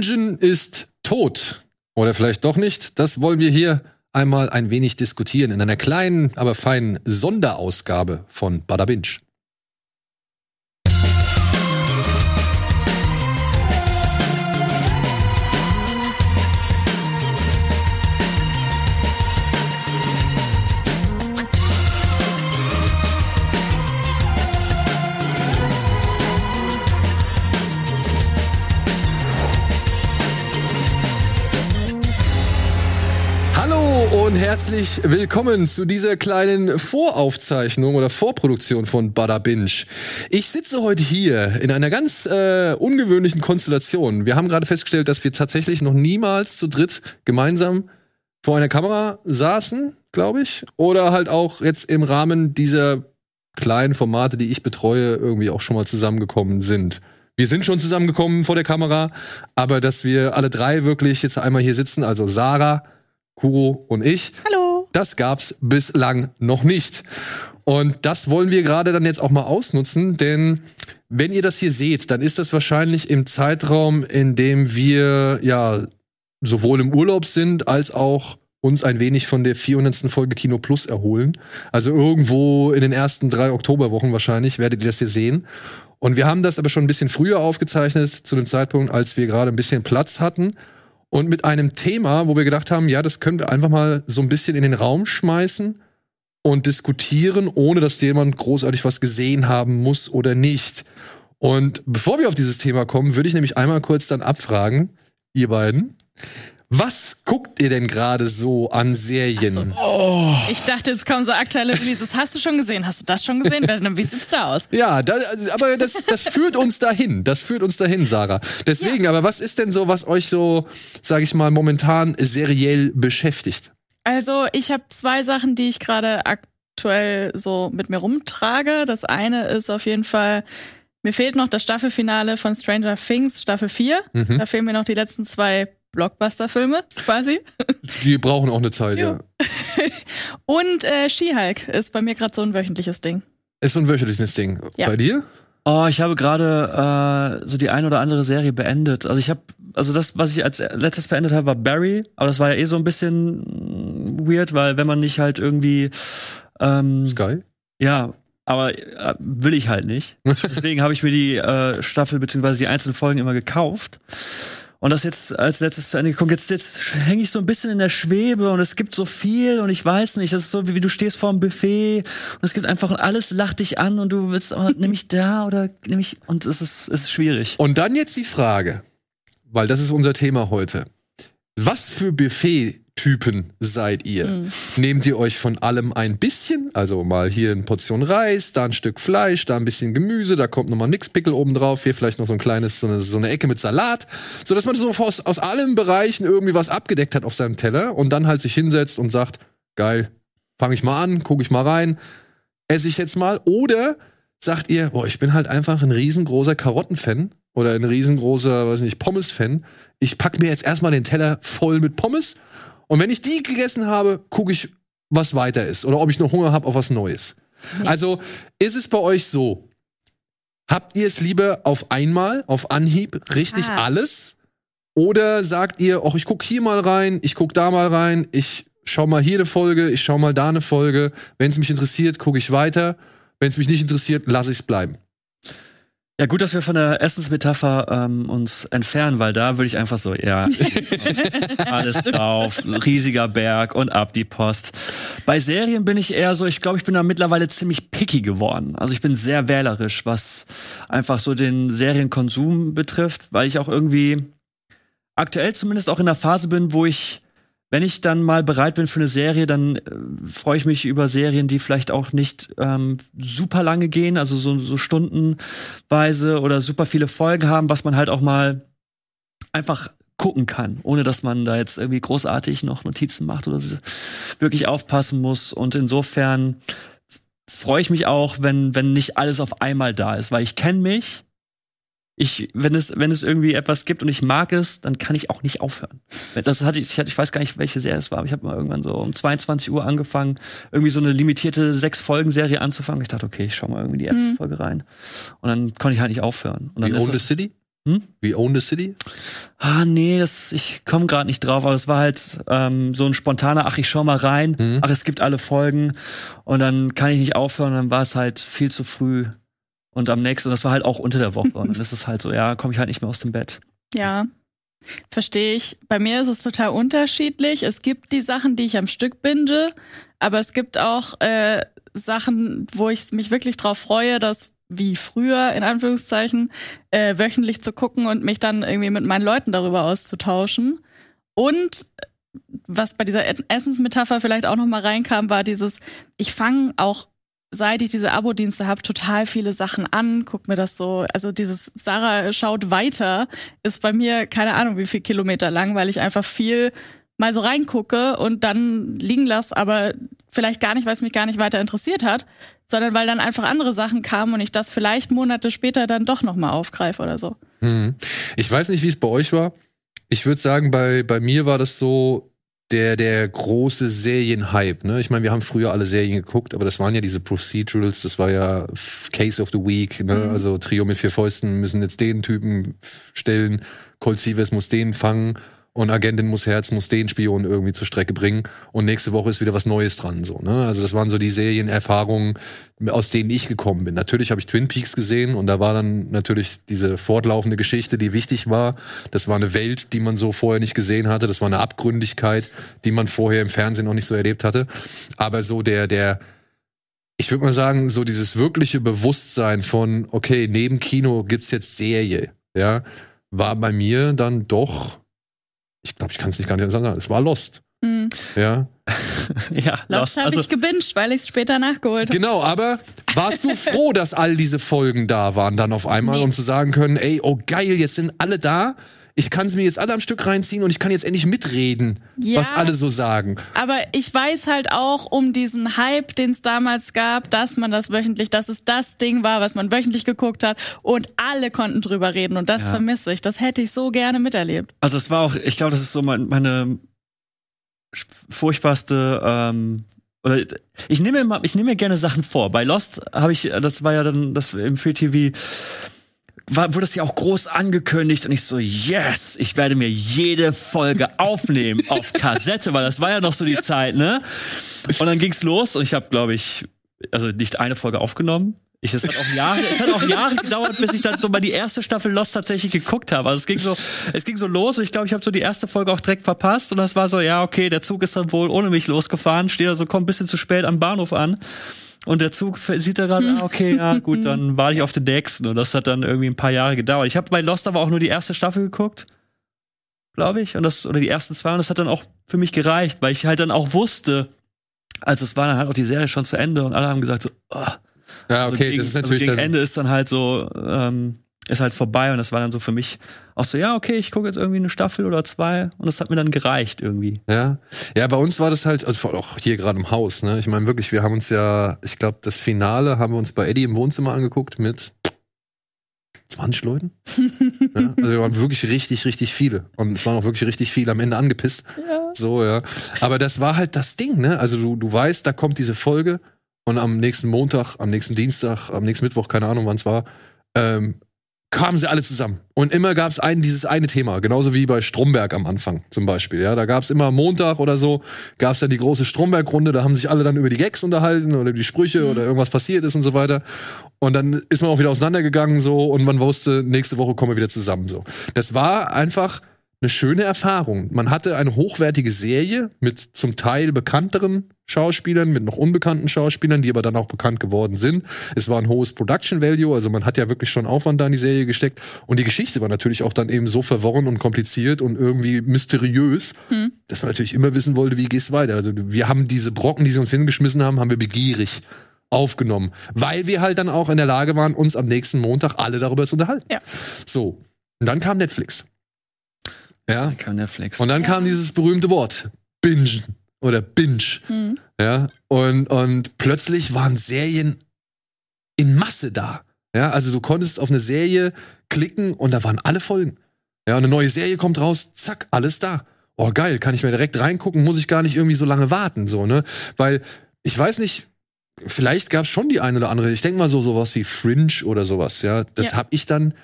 Bingen ist tot. Oder vielleicht doch nicht. Das wollen wir hier einmal ein wenig diskutieren in einer kleinen, aber feinen Sonderausgabe von Badabinch. Und herzlich willkommen zu dieser kleinen Voraufzeichnung oder Vorproduktion von Badabinch. Ich sitze heute hier in einer ganz ungewöhnlichen Konstellation. Wir haben gerade festgestellt, dass wir tatsächlich noch niemals zu dritt gemeinsam vor einer Kamera saßen, glaube ich. Oder halt auch jetzt im Rahmen dieser kleinen Formate, die ich betreue, irgendwie auch schon mal zusammengekommen sind. Wir sind schon zusammengekommen vor der Kamera, aber dass wir alle drei wirklich jetzt einmal hier sitzen, also Sarah, Kuro und ich. Hallo. Das gab's bislang noch nicht. Und das wollen wir gerade dann jetzt auch mal ausnutzen, denn wenn ihr das hier seht, dann ist das wahrscheinlich im Zeitraum, in dem wir ja sowohl im Urlaub sind, als auch uns ein wenig von der 400. Folge Kino Plus erholen. Also irgendwo in den ersten 3 Oktoberwochen wahrscheinlich werdet ihr das hier sehen. Und wir haben das aber schon ein bisschen früher aufgezeichnet, zu dem Zeitpunkt, als wir gerade ein bisschen Platz hatten. Und mit einem Thema, wo wir gedacht haben, ja, das können wir einfach mal so ein bisschen in den Raum schmeißen und diskutieren, ohne dass jemand großartig was gesehen haben muss oder nicht. Und bevor wir auf dieses Thema kommen, würde ich nämlich einmal kurz dann abfragen, ihr beiden, was guckt ihr denn gerade so an Serien? Also, ich dachte, jetzt kommen so aktuelle Releases. Hast du schon gesehen? Hast du das schon gesehen? Wie sieht's da aus? Ja, aber das führt uns dahin. Das führt uns dahin, Sarah. Deswegen, ja. Aber was ist denn so, was euch so, sag ich mal, momentan seriell beschäftigt? Also, ich habe 2 Sachen, die ich gerade aktuell so mit mir rumtrage. Das eine ist auf jeden Fall, mir fehlt noch das Staffelfinale von Stranger Things, Staffel 4. Mhm. Da fehlen mir noch die letzten 2 Blockbuster-Filme, quasi. Die brauchen auch eine Zeit, ja. Und She-Hulk ist bei mir gerade so ein wöchentliches Ding. Ist so ein wöchentliches Ding. Ja. Bei dir? Oh, ich habe gerade so die ein oder andere Serie beendet. Also das, was ich als letztes beendet habe, war Barry. Aber das war ja eh so ein bisschen weird, weil wenn man nicht halt irgendwie Sky? Ja, aber will ich halt nicht. Deswegen habe ich mir die Staffel bzw. die einzelnen Folgen immer gekauft. Und das jetzt als letztes zu Ende gekommen. Jetzt hänge ich so ein bisschen in der Schwebe und es gibt so viel und ich weiß nicht. Das ist so, wie du stehst vorm Buffet und es gibt einfach und alles lacht dich an und du willst, oh, nehm ich da oder nehm ich, und es ist schwierig. Und dann jetzt die Frage, weil das ist unser Thema heute. Was für Buffet-Typen seid ihr? Mhm. Nehmt ihr euch von allem ein bisschen? Also mal hier eine Portion Reis, da ein Stück Fleisch, da ein bisschen Gemüse, da kommt nochmal ein Nix-Pickel oben drauf, hier vielleicht noch so eine Ecke mit Salat, sodass man so aus allen Bereichen irgendwie was abgedeckt hat auf seinem Teller und dann halt sich hinsetzt und sagt, geil, fange ich mal an, gucke ich mal rein, esse ich jetzt mal. Oder sagt ihr, boah, ich bin halt einfach ein riesengroßer Karottenfan oder ein riesengroßer, weiß nicht, Pommes-Fan. Ich pack mir jetzt erstmal den Teller voll mit Pommes und wenn ich die gegessen habe, gucke ich, was weiter ist oder ob ich noch Hunger habe auf was Neues. Nee. Also ist es bei euch so, habt ihr es lieber auf einmal, auf Anhieb, richtig alles? Oder sagt ihr, ach, ich guck hier mal rein, ich guck da mal rein, ich schau mal hier eine Folge, ich schau mal da eine Folge. Wenn es mich interessiert, gucke ich weiter. Wenn es mich nicht interessiert, lasse ich es bleiben. Ja, gut, dass wir von der Essensmetapher uns entfernen, weil da würde ich einfach so, ja, alles drauf, riesiger Berg und ab die Post. Bei Serien bin ich eher so, ich glaube, ich bin da mittlerweile ziemlich picky geworden. Also ich bin sehr wählerisch, was einfach so den Serienkonsum betrifft, weil ich auch irgendwie aktuell zumindest auch in der Phase bin, wo ich, wenn ich dann mal bereit bin für eine Serie, dann freue ich mich über Serien, die vielleicht auch nicht super lange gehen, also so stundenweise oder super viele Folgen haben, was man halt auch mal einfach gucken kann, ohne dass man da jetzt irgendwie großartig noch Notizen macht oder so, wirklich aufpassen muss. Und insofern freue ich mich auch, wenn nicht alles auf einmal da ist, weil ich kenne mich. Wenn es irgendwie etwas gibt und ich mag es, dann kann ich auch nicht aufhören. Das hatte ich, ich weiß gar nicht, welche Serie es war, aber ich habe mal irgendwann so um 22 Uhr angefangen, irgendwie so eine limitierte 6-Folgen-Serie anzufangen. Ich dachte, okay, ich schau mal irgendwie die erste Folge rein. Und dann konnte ich halt nicht aufhören. Und dann We own the city? Hm? We Own the City? Ah, nee, ich komme gerade nicht drauf, aber es war halt so ein spontaner, ach, ich schau mal rein, ach, es gibt alle Folgen und dann kann ich nicht aufhören, dann war es halt viel zu früh und am nächsten, und das war halt auch unter der Woche und dann ist es halt so, ja, komme ich halt nicht mehr aus dem Bett. Ja, verstehe ich. Bei mir ist es total unterschiedlich. Es gibt die Sachen, die ich am Stück binge, aber es gibt auch Sachen, wo ich mich wirklich drauf freue, dass wie früher, in Anführungszeichen, wöchentlich zu gucken und mich dann irgendwie mit meinen Leuten darüber auszutauschen. Und was bei dieser Essensmetapher vielleicht auch nochmal reinkam, war dieses, ich fange auch, seit ich diese Abo-Dienste habe, total viele Sachen an, guck mir das so, also dieses Sarah schaut weiter, ist bei mir keine Ahnung wie viel Kilometer lang, weil ich einfach viel mal so reingucke und dann liegen lasse, aber vielleicht gar nicht, weil es mich gar nicht weiter interessiert hat, sondern weil dann einfach andere Sachen kamen und ich das vielleicht Monate später dann doch nochmal aufgreife oder so. Hm. Ich weiß nicht, wie es bei euch war. Ich würde sagen, bei mir war das so der große Serienhype. Ne? Ich meine, wir haben früher alle Serien geguckt, aber das waren ja diese Procedurals, das war ja Case of the Week, ne? Also Trio mit 4 Fäusten müssen jetzt den Typen stellen, Colt Sievers muss den fangen und Agentin muss den Spion irgendwie zur Strecke bringen und nächste Woche ist wieder was Neues dran. So, ne? Also das waren so die Serienerfahrungen, aus denen ich gekommen bin. Natürlich habe ich Twin Peaks gesehen und da war dann natürlich diese fortlaufende Geschichte, die wichtig war. Das war eine Welt, die man so vorher nicht gesehen hatte. Das war eine Abgründigkeit, die man vorher im Fernsehen noch nicht so erlebt hatte. Aber so der ich würde mal sagen, so dieses wirkliche Bewusstsein von, okay, neben Kino gibt's jetzt Serie, ja, war bei mir dann doch, ich glaube, ich kann es nicht ganz sagen, es war Lost. Mhm. Ja. Ja, Lost habe ich gebinged, weil ich es später nachgeholt habe. Genau, aber warst du froh, dass all diese Folgen da waren dann auf einmal, um zu sagen können, ey, oh geil, jetzt sind alle da, ich kann es mir jetzt alle am Stück reinziehen und ich kann jetzt endlich mitreden, was alle so sagen. Aber ich weiß halt auch um diesen Hype, den es damals gab, dass man das wöchentlich, dass es das Ding war, was man wöchentlich geguckt hat und alle konnten drüber reden und das vermisse ich. Das hätte ich so gerne miterlebt. Also es war auch, ich glaube, das ist so meine furchtbarste oder ich nehme mir gerne Sachen vor. Bei Lost habe ich, das war ja dann das im Free TV, wurde das ja auch groß angekündigt und ich so, yes, ich werde mir jede Folge aufnehmen auf Kassette, weil das war ja noch so die Zeit, ne? Und dann ging's los und ich habe, glaube ich, also nicht eine Folge aufgenommen. Es hat auch Jahre gedauert, bis ich dann so mal die erste Staffel Lost tatsächlich geguckt habe. Also es ging so los und ich glaube, ich habe so die erste Folge auch direkt verpasst und das war so, ja, okay, der Zug ist dann wohl ohne mich losgefahren, stehe da so, komm ein bisschen zu spät am Bahnhof an. Und der Zug sieht da gerade, okay, ja gut, dann warte ich auf den Dexten. Und das hat dann irgendwie ein paar Jahre gedauert. Ich habe bei Lost aber auch nur die erste Staffel geguckt, glaube ich, und das, oder die ersten 2. Und das hat dann auch für mich gereicht, weil ich halt dann auch wusste, also es war dann halt auch die Serie schon zu Ende und alle haben gesagt so, oh. Ja, okay, also das ist natürlich gegen Ende ist dann halt so, ist halt vorbei und das war dann so für mich auch so, ja, okay, ich gucke jetzt irgendwie eine Staffel oder 2 und das hat mir dann gereicht irgendwie. Ja, bei uns war das halt, also auch hier gerade im Haus, ne? Ich meine wirklich, wir haben uns ja, ich glaube, das Finale haben wir uns bei Eddie im Wohnzimmer angeguckt mit 20 Leuten. Ja, also wir waren wirklich richtig, richtig viele. Und es waren auch wirklich richtig viele am Ende angepisst. Ja. So, ja. Aber das war halt das Ding, ne? Also du weißt, da kommt diese Folge und am nächsten Montag, am nächsten Dienstag, am nächsten Mittwoch, keine Ahnung wann es war, kamen sie alle zusammen. Und immer gab es dieses eine Thema. Genauso wie bei Stromberg am Anfang zum Beispiel. Ja, da gab es immer Montag oder so, gab es dann die große Stromberg-Runde, da haben sich alle dann über die Gags unterhalten oder über die Sprüche oder irgendwas passiert ist und so weiter. Und dann ist man auch wieder auseinandergegangen so und man wusste, nächste Woche kommen wir wieder zusammen so. Das war einfach eine schöne Erfahrung. Man hatte eine hochwertige Serie mit zum Teil bekannteren Schauspielern, mit noch unbekannten Schauspielern, die aber dann auch bekannt geworden sind. Es war ein hohes Production Value, also man hat ja wirklich schon Aufwand da in die Serie gesteckt. Und die Geschichte war natürlich auch dann eben so verworren und kompliziert und irgendwie mysteriös, dass man natürlich immer wissen wollte, wie geht's weiter. Also wir haben diese Brocken, die sie uns hingeschmissen haben, haben wir begierig aufgenommen. Weil wir halt dann auch in der Lage waren, uns am nächsten Montag alle darüber zu unterhalten. Ja. So, und dann kam Netflix. Ja. Und dann kam dieses berühmte Wort, Bingen oder Binge. Ja, und plötzlich waren Serien in Masse da. Ja, also du konntest auf eine Serie klicken und da waren alle Folgen. Ja, eine neue Serie kommt raus, zack, alles da. Oh geil, kann ich mir direkt reingucken, muss ich gar nicht irgendwie so lange warten. So, ne? Weil, ich weiß nicht, vielleicht gab es schon die eine oder andere, ich denke mal so sowas wie Fringe oder sowas. Ja, das habe ich dann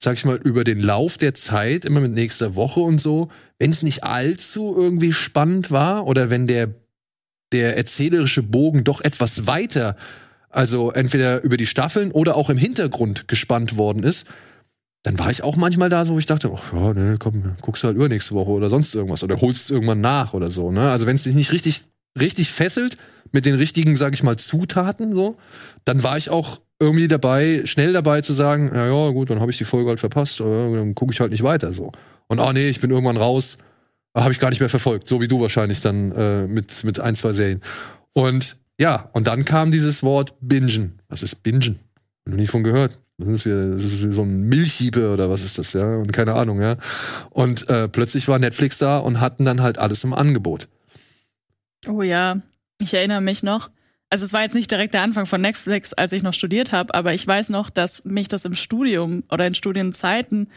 sag ich mal, über den Lauf der Zeit, immer mit nächster Woche und so, wenn es nicht allzu irgendwie spannend war oder wenn der erzählerische Bogen doch etwas weiter, also entweder über die Staffeln oder auch im Hintergrund gespannt worden ist, dann war ich auch manchmal da so, wo ich dachte, ach ja, ne, komm, guckst halt übernächste Woche oder sonst irgendwas oder holst irgendwann nach oder so, ne? Also wenn es dich nicht richtig fesselt mit den richtigen, sag ich mal, Zutaten so, dann war ich auch irgendwie schnell dabei zu sagen, na ja, gut, dann habe ich die Folge halt verpasst, dann gucke ich halt nicht weiter so. Und ah nee, ich bin irgendwann raus, habe ich gar nicht mehr verfolgt, so wie du wahrscheinlich dann mit ein, zwei Serien. Und ja, und dann kam dieses Wort Bingen. Was ist Bingen? Hab noch nie von gehört. Das ist so ein Milchhiebe oder was ist das, ja? Und keine Ahnung, ja. Und plötzlich war Netflix da und hatten dann halt alles im Angebot. Oh ja, ich erinnere mich noch. Also es war jetzt nicht direkt der Anfang von Netflix, als ich noch studiert habe, aber ich weiß noch, dass mich das im Studium oder in Studienzeiten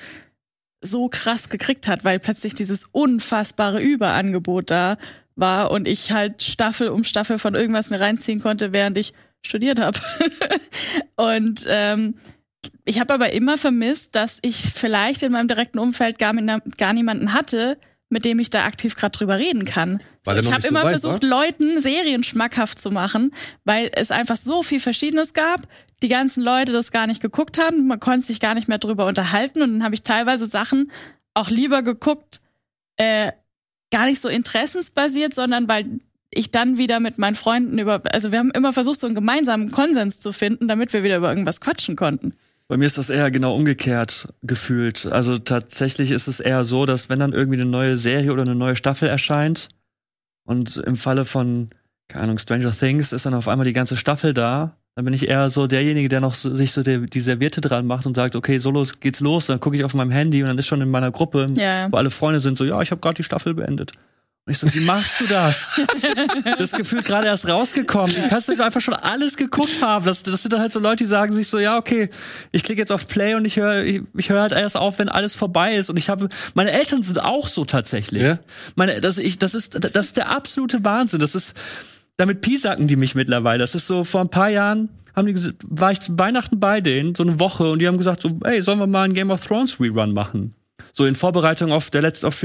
so krass gekriegt hat, weil plötzlich dieses unfassbare Überangebot da war und ich halt Staffel um Staffel von irgendwas mir reinziehen konnte, während ich studiert habe. Und ich habe aber immer vermisst, dass ich vielleicht in meinem direkten Umfeld gar niemanden hatte, mit dem ich da aktiv gerade drüber reden kann. So, ich habe immer versucht, Leuten Serien schmackhaft zu machen, weil es einfach so viel Verschiedenes gab, die ganzen Leute das gar nicht geguckt haben, man konnte sich gar nicht mehr drüber unterhalten und dann habe ich teilweise Sachen auch lieber geguckt, gar nicht so interessensbasiert, sondern weil ich dann wieder mit meinen Freunden wir haben immer versucht, so einen gemeinsamen Konsens zu finden, damit wir wieder über irgendwas quatschen konnten. Bei mir ist das eher genau umgekehrt gefühlt. Also tatsächlich ist es eher so, dass wenn dann irgendwie eine neue Serie oder eine neue Staffel erscheint und im Falle von, keine Ahnung, Stranger Things ist dann auf einmal die ganze Staffel da, dann bin ich eher so derjenige, der noch sich so die Serviette dran macht und sagt, okay, so geht's los, dann gucke ich auf meinem Handy und dann ist schon in meiner Gruppe, wo alle Freunde sind, so, ja, ich habe gerade die Staffel beendet. Und ich so, wie machst du das? Das Gefühl gerade erst rausgekommen. Du kannst einfach schon alles geguckt haben. Das sind dann halt so Leute, die sagen sich so, ja, okay, ich klicke jetzt auf Play und ich höre halt erst auf, wenn alles vorbei ist. Und meine Eltern sind auch so tatsächlich. Ja? Das ist der absolute Wahnsinn. Damit piesacken die mich mittlerweile. Das ist so, vor ein paar Jahren war ich zu Weihnachten bei denen, so eine Woche, und die haben gesagt so, ey, sollen wir mal einen Game of Thrones Rerun machen? So in Vorbereitung für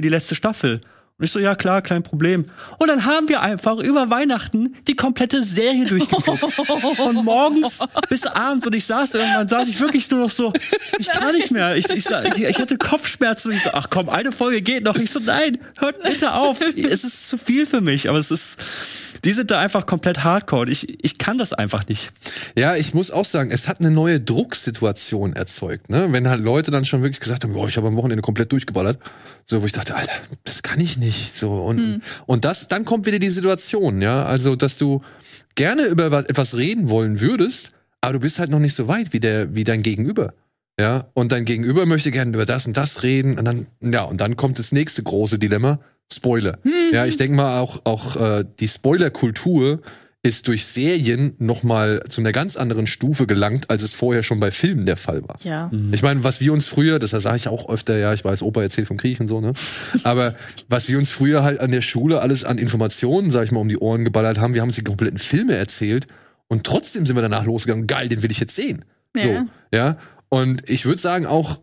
die letzte Staffel. Und ich so, ja klar, kein Problem. Und dann haben wir einfach über Weihnachten die komplette Serie durchgeguckt. Von morgens bis abends. Und ich saß irgendwann, wirklich nur noch so, ich kann nicht mehr. Ich hatte Kopfschmerzen. Und ich so, ach komm, eine Folge geht noch. Ich so, nein, hört bitte auf. Es ist zu viel für mich. Aber die sind da einfach komplett hardcore. Und ich kann das einfach nicht. Ja, ich muss auch sagen, es hat eine neue Drucksituation erzeugt, ne? Wenn halt Leute dann schon wirklich gesagt haben, boah, ich habe am Wochenende komplett durchgeballert. So, wo ich dachte, Alter, das kann ich nicht. So, und dann kommt wieder die Situation, ja. Also, dass du gerne über etwas reden wollen würdest, aber du bist halt noch nicht so weit wie dein Gegenüber. Ja. Und dein Gegenüber möchte gerne über das und das reden. Und dann kommt das nächste große Dilemma. Spoiler. Ja, ich denke mal auch die Spoilerkultur ist durch Serien nochmal zu einer ganz anderen Stufe gelangt, als es vorher schon bei Filmen der Fall war. Ja. Ich meine, was wir uns früher, das sage ich auch öfter, ja, ich weiß, Opa erzählt vom Krieg und so, ne? Aber was wir uns früher halt an der Schule alles an Informationen, sag ich mal, um die Ohren geballert haben, wir haben uns die kompletten Filme erzählt und trotzdem sind wir danach losgegangen, geil, den will ich jetzt sehen. Ja. So, ja. Und ich würde sagen, auch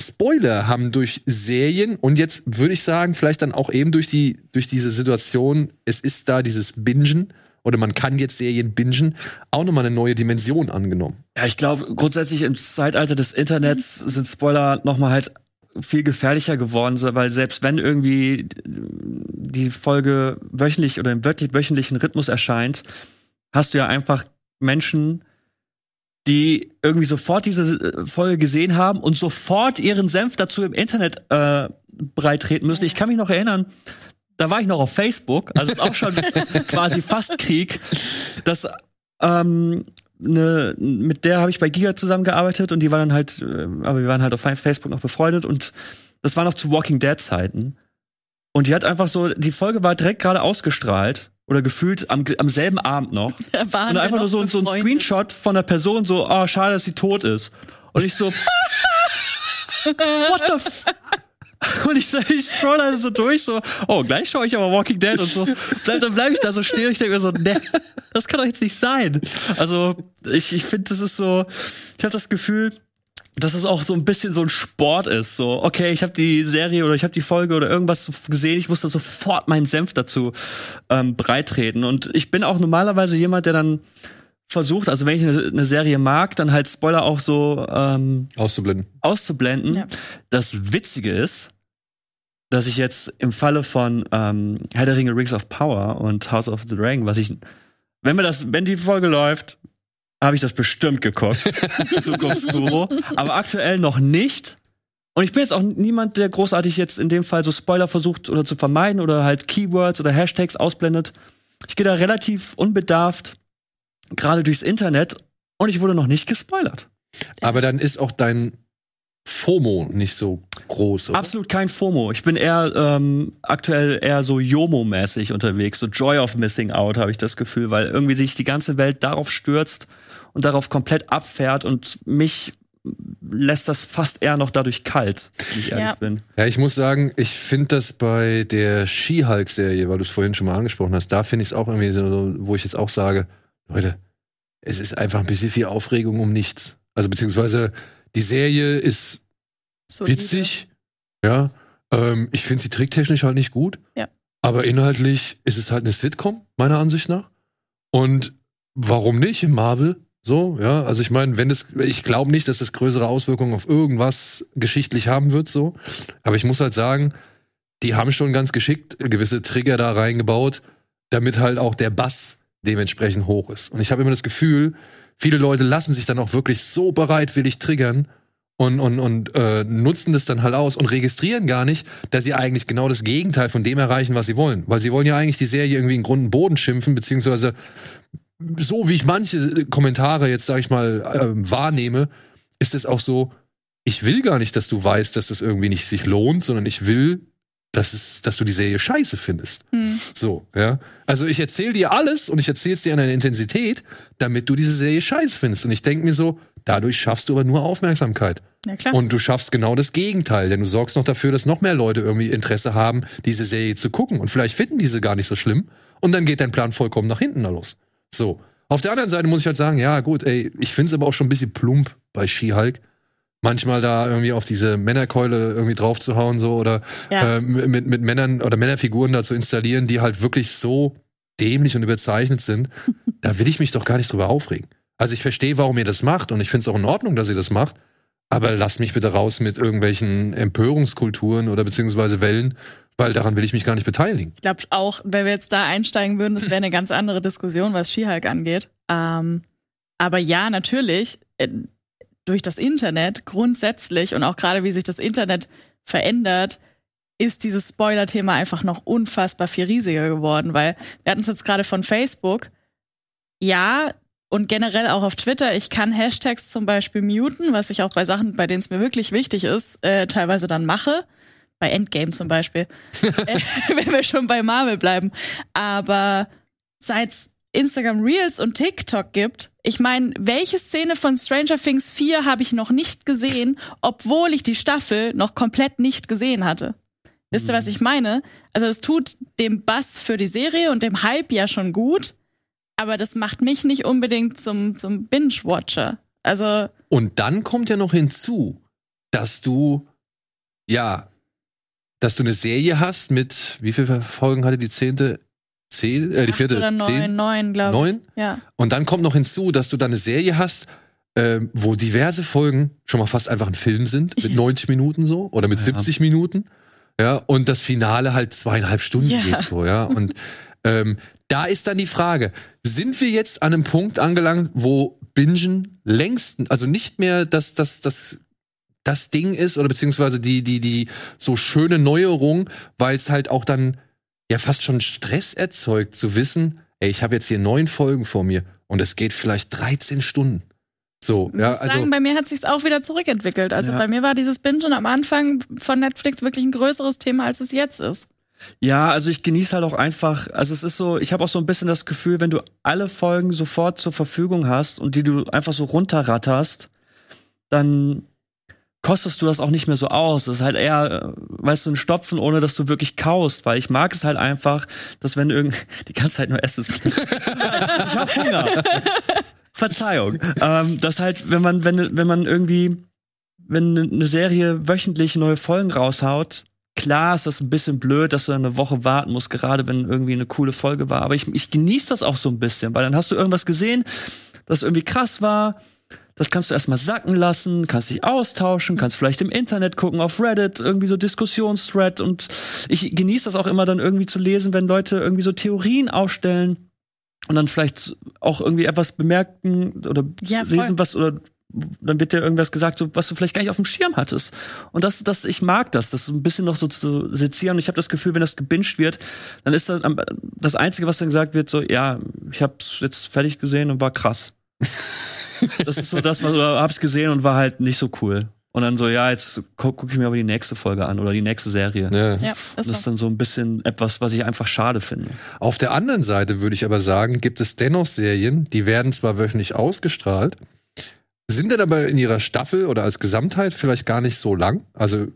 Spoiler haben durch Serien und jetzt würde ich sagen, vielleicht dann auch eben durch diese Situation, es ist da dieses Bingen oder man kann jetzt Serien bingen, auch nochmal eine neue Dimension angenommen. Ja, ich glaube, grundsätzlich im Zeitalter des Internets sind Spoiler nochmal halt viel gefährlicher geworden, weil selbst wenn irgendwie die Folge wöchentlich oder im wöchentlichen Rhythmus erscheint, hast du ja einfach Menschen, die irgendwie sofort diese Folge gesehen haben und sofort ihren Senf dazu im Internet breitreten müssen. Ich kann mich noch erinnern, da war ich noch auf Facebook, also auch schon quasi fast Krieg. Das mit der habe ich bei Giga zusammengearbeitet und die war dann halt, aber wir waren halt auf Facebook noch befreundet und das war noch zu Walking Dead Zeiten. Und die hat einfach so, die Folge war direkt gerade ausgestrahlt. Oder gefühlt am selben Abend noch. Und einfach nur so ein Screenshot von der Person, so, oh, schade, dass sie tot ist. Und ich so, what the f... Und ich scroll da so durch, so, oh, gleich schaue ich aber Walking Dead und so. Dann bleib ich da so stehen und ich denke mir so, ne, das kann doch jetzt nicht sein. Also, ich finde, das ist so, ich habe das Gefühl, dass es auch so ein bisschen so ein Sport ist. So, okay, ich habe die Serie oder ich habe die Folge oder irgendwas gesehen, ich muss da sofort meinen Senf dazu breitreten. Und ich bin auch normalerweise jemand, der dann versucht, also wenn ich eine Serie mag, dann halt Spoiler auch so auszublenden. Ja. Das Witzige ist, dass ich jetzt im Falle von Herr der Ringe, Rings of Power und House of the Dragon, wenn die Folge läuft, habe ich das bestimmt geguckt, Zukunftsguru, aber aktuell noch nicht. Und ich bin jetzt auch niemand, der großartig jetzt in dem Fall so Spoiler versucht oder zu vermeiden oder halt Keywords oder Hashtags ausblendet. Ich gehe da relativ unbedarft gerade durchs Internet und ich wurde noch nicht gespoilert. Aber dann ist auch dein FOMO nicht so groß, oder? Absolut kein FOMO. Ich bin eher aktuell eher so JOMO-mäßig unterwegs, so Joy of Missing Out, habe ich das Gefühl, weil irgendwie sich die ganze Welt darauf stürzt und darauf komplett abfährt und mich lässt das fast eher noch dadurch kalt, wenn ich ehrlich bin. Ja, ich muss sagen, ich finde das bei der She-Hulk-Serie, weil du es vorhin schon mal angesprochen hast, da finde ich es auch irgendwie so, wo ich jetzt auch sage, Leute, es ist einfach ein bisschen viel Aufregung um nichts. Also beziehungsweise die Serie ist solide, witzig, ja. Ich finde sie tricktechnisch halt nicht gut, ja. Aber inhaltlich ist es halt eine Sitcom, meiner Ansicht nach. Und warum nicht im Marvel? So, ja. Also ich meine, ich glaube nicht, dass das größere Auswirkungen auf irgendwas geschichtlich haben wird, so. Aber ich muss halt sagen, die haben schon ganz geschickt gewisse Trigger da reingebaut, damit halt auch der Bass dementsprechend hoch ist. Und ich habe immer das Gefühl, viele Leute lassen sich dann auch wirklich so bereitwillig triggern und nutzen das dann halt aus und registrieren gar nicht, dass sie eigentlich genau das Gegenteil von dem erreichen, was sie wollen. Weil sie wollen ja eigentlich die Serie irgendwie in Grund und Boden schimpfen, beziehungsweise so wie ich manche Kommentare jetzt, sag ich mal, wahrnehme, ist es auch so, ich will gar nicht, dass du weißt, dass das irgendwie nicht sich lohnt, sondern ich will, dass du die Serie scheiße findest. Hm. So, ja. Also ich erzähle dir alles und ich erzähle es dir in einer Intensität, damit du diese Serie scheiße findest. Und ich denke mir so, dadurch schaffst du aber nur Aufmerksamkeit. Ja, klar. Und du schaffst genau das Gegenteil, denn du sorgst noch dafür, dass noch mehr Leute irgendwie Interesse haben, diese Serie zu gucken. Und vielleicht finden diese gar nicht so schlimm. Und dann geht dein Plan vollkommen nach hinten los. So. Auf der anderen Seite muss ich halt sagen, ja gut, ey, ich finde es aber auch schon ein bisschen plump bei She-Hulk, manchmal da irgendwie auf diese Männerkeule irgendwie drauf zu hauen, so, oder mit Männern oder Männerfiguren da zu installieren, die halt wirklich so dämlich und überzeichnet sind, da will ich mich doch gar nicht drüber aufregen. Also ich verstehe, warum ihr das macht und ich finde es auch in Ordnung, dass ihr das macht, aber lasst mich bitte raus mit irgendwelchen Empörungskulturen oder beziehungsweise Wellen, weil daran will ich mich gar nicht beteiligen. Ich glaube auch, wenn wir jetzt da einsteigen würden, das wäre eine ganz andere Diskussion, was She-Hulk angeht. Aber ja, natürlich, durch das Internet grundsätzlich und auch gerade wie sich das Internet verändert, ist dieses Spoiler-Thema einfach noch unfassbar viel riesiger geworden, weil wir hatten es jetzt gerade von Facebook. Ja, und generell auch auf Twitter. Ich kann Hashtags zum Beispiel muten, was ich auch bei Sachen, bei denen es mir wirklich wichtig ist, teilweise dann mache. Bei Endgame zum Beispiel. Wenn wir schon bei Marvel bleiben. Aber seit's Instagram Reels und TikTok gibt. Ich meine, welche Szene von Stranger Things 4 habe ich noch nicht gesehen, obwohl ich die Staffel noch komplett nicht gesehen hatte? Wisst ihr, was ich meine? Also es tut dem Bass für die Serie und dem Hype ja schon gut, aber das macht mich nicht unbedingt zum Binge-Watcher. Also und dann kommt ja noch hinzu, dass du eine Serie hast mit, wie viele Folgen hatte die 10.? 10, die 4. oder 9, glaube ich. 9? Ja. Und dann kommt noch hinzu, dass du dann eine Serie hast, wo diverse Folgen schon mal fast einfach ein Film sind, mit 90 Minuten so, oder mit 70 Minuten, ja, und das Finale halt 2,5 Stunden geht so, ja. Und da ist dann die Frage, sind wir jetzt an einem Punkt angelangt, wo Bingen längst, also nicht mehr das Ding ist, oder beziehungsweise die so schöne Neuerung, weil es halt auch dann ja fast schon Stress erzeugt, zu wissen, ey, ich habe jetzt hier 9 Folgen vor mir und es geht vielleicht 13 Stunden. So, ja, ich muss sagen, bei mir hat es sich auch wieder zurückentwickelt. Also bei mir war dieses Bingen am Anfang von Netflix wirklich ein größeres Thema, als es jetzt ist. Ja, also ich genieße halt auch einfach, also es ist so, ich habe auch so ein bisschen das Gefühl, wenn du alle Folgen sofort zur Verfügung hast und die du einfach so runterratterst, dann kostest du das auch nicht mehr so aus. Das ist halt eher, weißt du, ein Stopfen, ohne dass du wirklich kaust, weil ich mag es halt einfach, dass wenn die ganze Zeit nur Essen ist. Ich hab Hunger. Verzeihung. Dass halt, wenn man irgendwie wenn eine Serie wöchentlich neue Folgen raushaut, klar ist das ein bisschen blöd, dass du eine Woche warten musst, gerade wenn irgendwie eine coole Folge war. Aber ich genieße das auch so ein bisschen, weil dann hast du irgendwas gesehen, das irgendwie krass war. Das kannst du erstmal sacken lassen, kannst dich austauschen, kannst vielleicht im Internet gucken, auf Reddit, irgendwie so Diskussionsthread. Und ich genieße das auch immer dann irgendwie zu lesen, wenn Leute irgendwie so Theorien aufstellen und dann vielleicht auch irgendwie etwas bemerken oder lesen, was oder dann wird dir irgendwas gesagt, so, was du vielleicht gar nicht auf dem Schirm hattest. Und das ich mag das so ein bisschen noch so zu sezieren. Und ich habe das Gefühl, wenn das gebinged wird, dann ist das Einzige, was dann gesagt wird, so, ja, ich hab's jetzt fertig gesehen und war krass. Das ist so das, was oder hab's gesehen und war halt nicht so cool. Und dann so, ja, jetzt guck ich mir aber die nächste Folge an oder die nächste Serie. Ja. Ja, das ist dann so ein bisschen etwas, was ich einfach schade finde. Auf der anderen Seite würde ich aber sagen, gibt es dennoch Serien, die werden zwar wöchentlich ausgestrahlt, sind dann aber in ihrer Staffel oder als Gesamtheit vielleicht gar nicht so lang. Also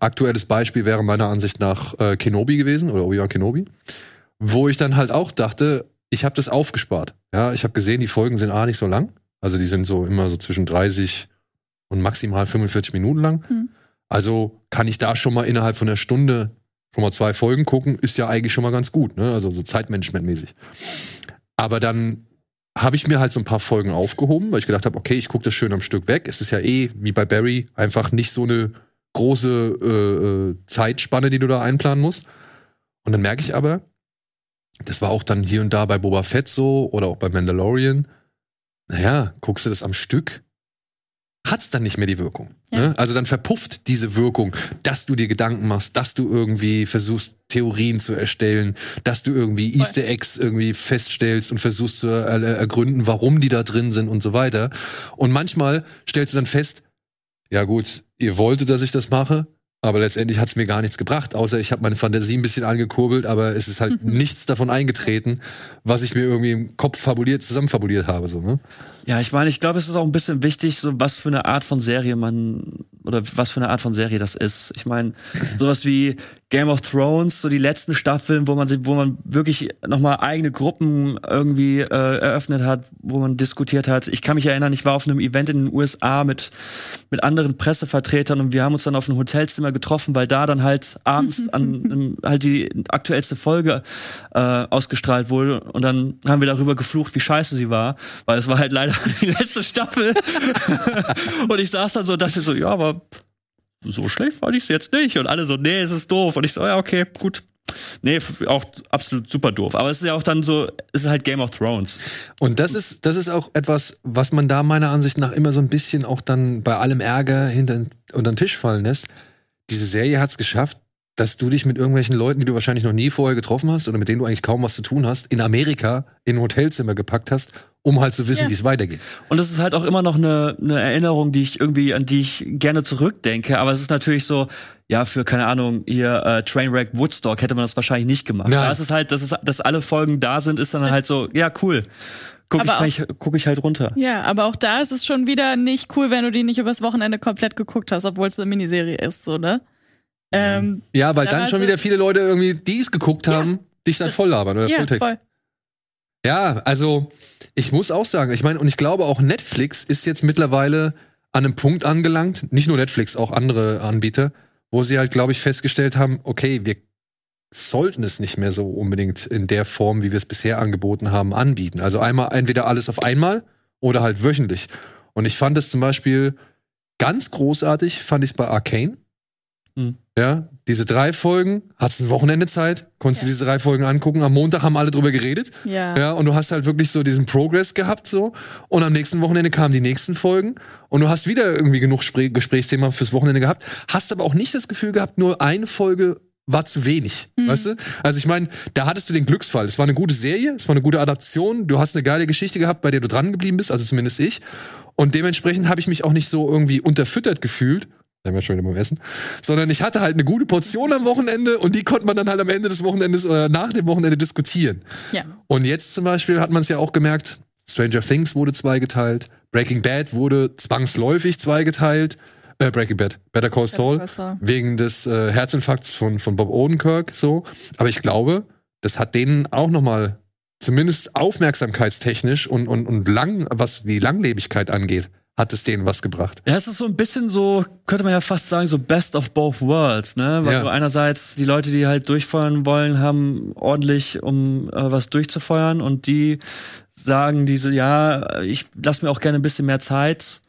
aktuelles Beispiel wäre meiner Ansicht nach Kenobi gewesen oder Obi-Wan Kenobi, wo ich dann halt auch dachte, ich habe das aufgespart. Ja, ich habe gesehen, die Folgen sind nicht so lang. Also die sind so immer so zwischen 30 und maximal 45 Minuten lang. Mhm. Also kann ich da schon mal innerhalb von einer Stunde schon mal 2 Folgen gucken, ist ja eigentlich schon mal ganz gut, ne? Also so Zeitmanagement-mäßig. Aber dann habe ich mir halt so ein paar Folgen aufgehoben, weil ich gedacht habe, okay, ich gucke das schön am Stück weg. Es ist ja wie bei Barry, einfach nicht so eine große Zeitspanne, die du da einplanen musst. Und dann merke ich aber, das war auch dann hier und da bei Boba Fett so oder auch bei Mandalorian, naja, guckst du das am Stück, hat's dann nicht mehr die Wirkung. Ja. Ne? Also dann verpufft diese Wirkung, dass du dir Gedanken machst, dass du irgendwie versuchst, Theorien zu erstellen, dass du irgendwie Easter Eggs irgendwie feststellst und versuchst zu ergründen, warum die da drin sind und so weiter. Und manchmal stellst du dann fest, ja gut, ihr wolltet, dass ich das mache, aber letztendlich hat's mir gar nichts gebracht, außer ich habe meine Fantasie ein bisschen angekurbelt, aber es ist halt nichts davon eingetreten, was ich mir irgendwie im Kopf zusammenfabuliert habe. So, ne? Ja, ich glaube, es ist auch ein bisschen wichtig, so was für eine Art von Serie das ist. Ich meine, sowas wie Game of Thrones, so die letzten Staffeln, wo man wirklich nochmal eigene Gruppen irgendwie eröffnet hat, wo man diskutiert hat. Ich kann mich erinnern, ich war auf einem Event in den USA mit anderen Pressevertretern und wir haben uns dann auf einem Hotelzimmer getroffen, weil da dann halt abends halt die aktuellste Folge ausgestrahlt wurde und dann haben wir darüber geflucht, wie scheiße sie war, weil es war halt leider die letzte Staffel. Und ich saß dann so und dachte so, ja, aber so schlecht fand ich es jetzt nicht. Und alle so, nee, es ist doof. Und ich so, ja, okay, gut. Nee, auch absolut super doof. Aber es ist ja auch dann so, es ist halt Game of Thrones. Und das ist auch etwas, was man da meiner Ansicht nach immer so ein bisschen auch dann bei allem Ärger unter den Tisch fallen lässt. Diese Serie hat es geschafft, dass du dich mit irgendwelchen Leuten, die du wahrscheinlich noch nie vorher getroffen hast oder mit denen du eigentlich kaum was zu tun hast, in Amerika in ein Hotelzimmer gepackt hast, um halt zu wissen, wie es weitergeht. Und das ist halt auch immer noch eine Erinnerung, an die ich gerne zurückdenke. Aber es ist natürlich so, ja, für, keine Ahnung, hier Trainwreck Woodstock hätte man das wahrscheinlich nicht gemacht. Ja. Da ist es halt, dass alle Folgen da sind, ist dann halt so, ja, cool. Guck ich halt runter. Ja, aber auch da ist es schon wieder nicht cool, wenn du die nicht übers Wochenende komplett geguckt hast, obwohl es eine Miniserie ist, so, ne? Ja, weil dann schon wieder viele Leute irgendwie, die es geguckt haben, dich dann voll labern oder Volltext. Voll. Ja, also ich muss auch sagen, ich meine, und ich glaube auch Netflix ist jetzt mittlerweile an einem Punkt angelangt, nicht nur Netflix, auch andere Anbieter, wo sie halt, glaube ich, festgestellt haben, okay, wir sollten es nicht mehr so unbedingt in der Form, wie wir es bisher angeboten haben, anbieten. Also einmal entweder alles auf einmal oder halt wöchentlich. Und ich fand es zum Beispiel ganz großartig, fand ich es bei Arcane. Ja, diese 3 Folgen, hast ein Wochenende Zeit, konntest du diese 3 Folgen angucken, am Montag haben alle drüber geredet. Ja, und du hast halt wirklich so diesen Progress gehabt so und am nächsten Wochenende kamen die nächsten Folgen und du hast wieder irgendwie genug Gesprächsthema fürs Wochenende gehabt, hast aber auch nicht das Gefühl gehabt, nur eine Folge war zu wenig, weißt du? Also ich meine, da hattest du den Glücksfall, es war eine gute Serie, es war eine gute Adaption, du hast eine geile Geschichte gehabt, bei der du dran geblieben bist, also zumindest ich, und dementsprechend habe ich mich auch nicht so irgendwie unterfüttert gefühlt, haben wir schon wieder beim Essen, sondern ich hatte halt eine gute Portion am Wochenende und die konnte man dann halt am Ende des Wochenendes oder nach dem Wochenende diskutieren. Ja. Und jetzt zum Beispiel hat man es ja auch gemerkt, Stranger Things wurde zweigeteilt, Breaking Bad wurde zwangsläufig zweigeteilt, Better Call Saul, wegen des Herzinfarkts von Bob Odenkirk, so. Aber ich glaube, das hat denen auch nochmal, zumindest aufmerksamkeitstechnisch und lang, was die Langlebigkeit angeht, hat es denen was gebracht. Ja, es ist so ein bisschen so, könnte man ja fast sagen, so best of both worlds, ne? Weil du einerseits die Leute, die halt durchfeuern wollen, haben ordentlich, um was durchzufeuern, und die sagen diese, ja, ich lasse mir auch gerne ein bisschen mehr Zeit.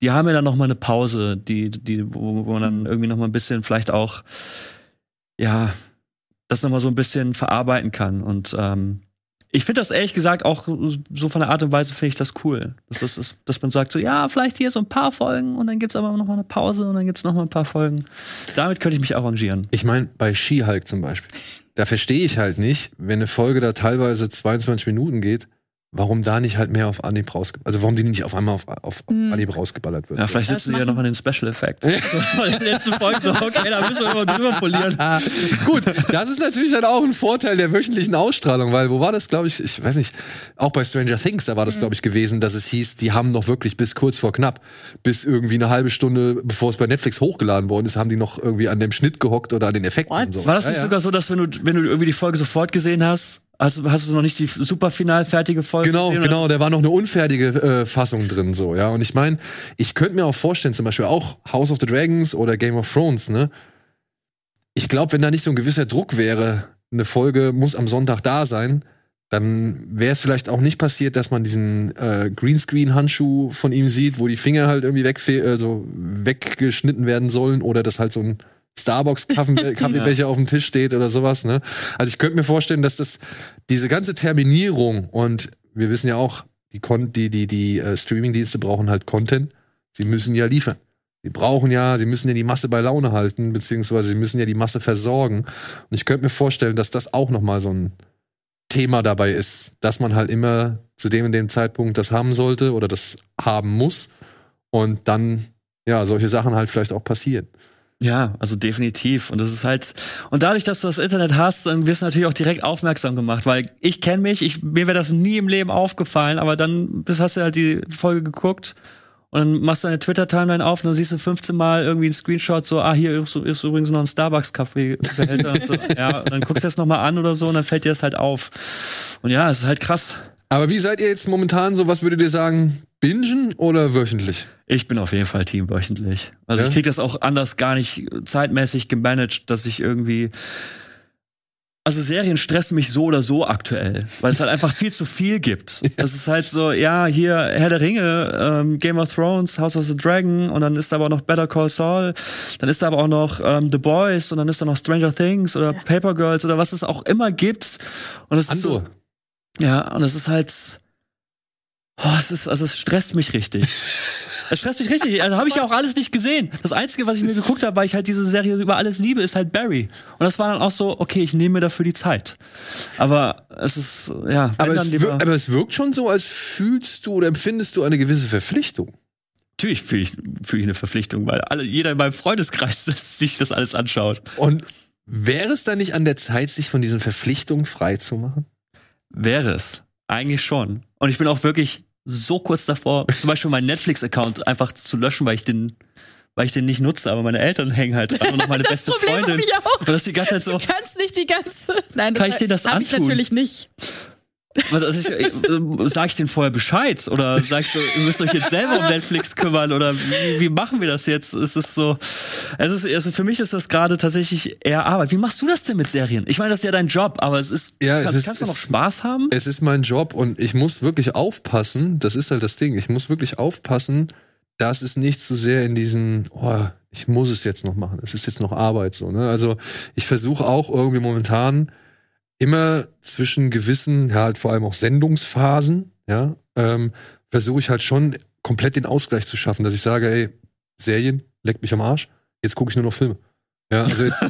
Die haben ja dann nochmal eine Pause, wo man dann irgendwie nochmal ein bisschen vielleicht auch, ja, das nochmal so ein bisschen verarbeiten kann. Und ich finde das ehrlich gesagt auch so von der Art und Weise, finde ich das cool. Dass man sagt so, ja, vielleicht hier so ein paar Folgen und dann gibt's aber nochmal eine Pause und dann gibt's nochmal ein paar Folgen. Damit könnte ich mich arrangieren. Ich meine, bei She-Hulk zum Beispiel, da verstehe ich halt nicht, wenn eine Folge da teilweise 22 Minuten geht, warum da nicht halt mehr auf Anhieb rausgeballert wird? Also warum die nicht auf einmal auf Anhieb rausgeballert wird? Ja, vielleicht sitzen die ja noch an den Special Effects. Von der letzten Folge so, okay, da müssen wir immer drüber polieren. Gut, das ist natürlich dann auch ein Vorteil der wöchentlichen Ausstrahlung, weil wo war das, glaube ich, ich weiß nicht, auch bei Stranger Things, da war das, glaube ich, gewesen, dass es hieß, die haben noch wirklich bis kurz vor knapp, bis irgendwie eine halbe Stunde, bevor es bei Netflix hochgeladen worden ist, haben die noch irgendwie an dem Schnitt gehockt oder an den Effekten und so. War das nicht sogar so, dass wenn du irgendwie die Folge sofort gesehen hast, hast du noch nicht die super final fertige Folge? Genau, da war noch eine unfertige Fassung drin, so, ja. Und ich meine, ich könnte mir auch vorstellen, zum Beispiel auch House of the Dragons oder Game of Thrones, ne? Ich glaube, wenn da nicht so ein gewisser Druck wäre, eine Folge muss am Sonntag da sein, dann wäre es vielleicht auch nicht passiert, dass man diesen Greenscreen-Handschuh von ihm sieht, wo die Finger halt irgendwie weggeschnitten werden sollen, oder dass halt so ein Starbucks-Kaffeebecher auf dem Tisch steht oder sowas, ne? Also ich könnte mir vorstellen, dass das diese ganze Terminierung, und wir wissen ja auch, die Streaming-Dienste brauchen halt Content, sie müssen ja liefern. Sie müssen ja die Masse bei Laune halten, beziehungsweise sie müssen ja die Masse versorgen. Und ich könnte mir vorstellen, dass das auch nochmal so ein Thema dabei ist, dass man halt immer zu dem und dem Zeitpunkt das haben sollte oder das haben muss, und dann, ja, solche Sachen halt vielleicht auch passieren. Ja, also definitiv. Und das ist halt, und dadurch, dass du das Internet hast, dann wirst du natürlich auch direkt aufmerksam gemacht, weil ich kenne mich, mir wäre das nie im Leben aufgefallen, aber dann hast du halt die Folge geguckt und dann machst du deine Twitter-Timeline auf und dann siehst du 15 Mal irgendwie einen Screenshot, so, hier ist übrigens noch ein Starbucks-Kaffeebehälter und so. Ja, und dann guckst du das nochmal an oder so und dann fällt dir das halt auf. Und ja, es ist halt krass. Aber wie seid ihr jetzt momentan so, was würdet ihr sagen? Bingen oder wöchentlich? Ich bin auf jeden Fall Team wöchentlich. Also ich krieg das auch anders gar nicht zeitmäßig gemanagt, dass ich irgendwie... Also Serien stressen mich so oder so aktuell, weil es halt einfach viel zu viel gibt. Das ist halt so, ja, hier Herr der Ringe, Game of Thrones, House of the Dragon, und dann ist da aber auch noch Better Call Saul, dann ist da aber auch noch The Boys, und dann ist da noch Stranger Things oder Paper Girls oder was es auch immer gibt. Und das ist so, ja, und es ist halt... Oh, es stresst mich richtig. Es stresst mich richtig. Also habe ich ja auch alles nicht gesehen. Das Einzige, was ich mir geguckt habe, weil ich halt diese Serie über alles liebe, ist halt Barry. Und das war dann auch so, okay, ich nehme mir dafür die Zeit. Aber es ist, ja. Aber es wirkt schon so, als fühlst du oder empfindest du eine gewisse Verpflichtung. Natürlich fühle ich eine Verpflichtung, weil jeder in meinem Freundeskreis sich das alles anschaut. Und wäre es dann nicht an der Zeit, sich von diesen Verpflichtungen frei zu machen? Wäre es. Eigentlich schon. Und ich bin auch wirklich so kurz davor, zum Beispiel meinen Netflix-Account einfach zu löschen, weil ich den nicht nutze, aber meine Eltern hängen halt dran und noch meine beste Freundin. Und das die ganze Zeit so. Du kannst nicht die ganze. Nein, das kann ich dir das antun? Ich natürlich nicht. Sag ich denen vorher Bescheid? Oder sag ich so, ihr müsst euch jetzt selber um Netflix kümmern? Oder wie machen wir das jetzt? Es ist so, also für mich ist das gerade tatsächlich eher Arbeit. Wie machst du das denn mit Serien? Ich meine, das ist ja dein Job, aber es ist, kannst du noch Spaß haben? Es ist mein Job und ich muss wirklich aufpassen, das ist halt das Ding, ich muss wirklich aufpassen, dass es nicht zu sehr in diesen, ich muss es jetzt noch machen, es ist jetzt noch Arbeit, so, ne? Also ich versuche auch irgendwie momentan, immer zwischen gewissen, halt vor allem auch Sendungsphasen, versuche ich halt schon komplett den Ausgleich zu schaffen, dass ich sage, ey, Serien, leckt mich am Arsch, jetzt gucke ich nur noch Filme. Ja, also jetzt.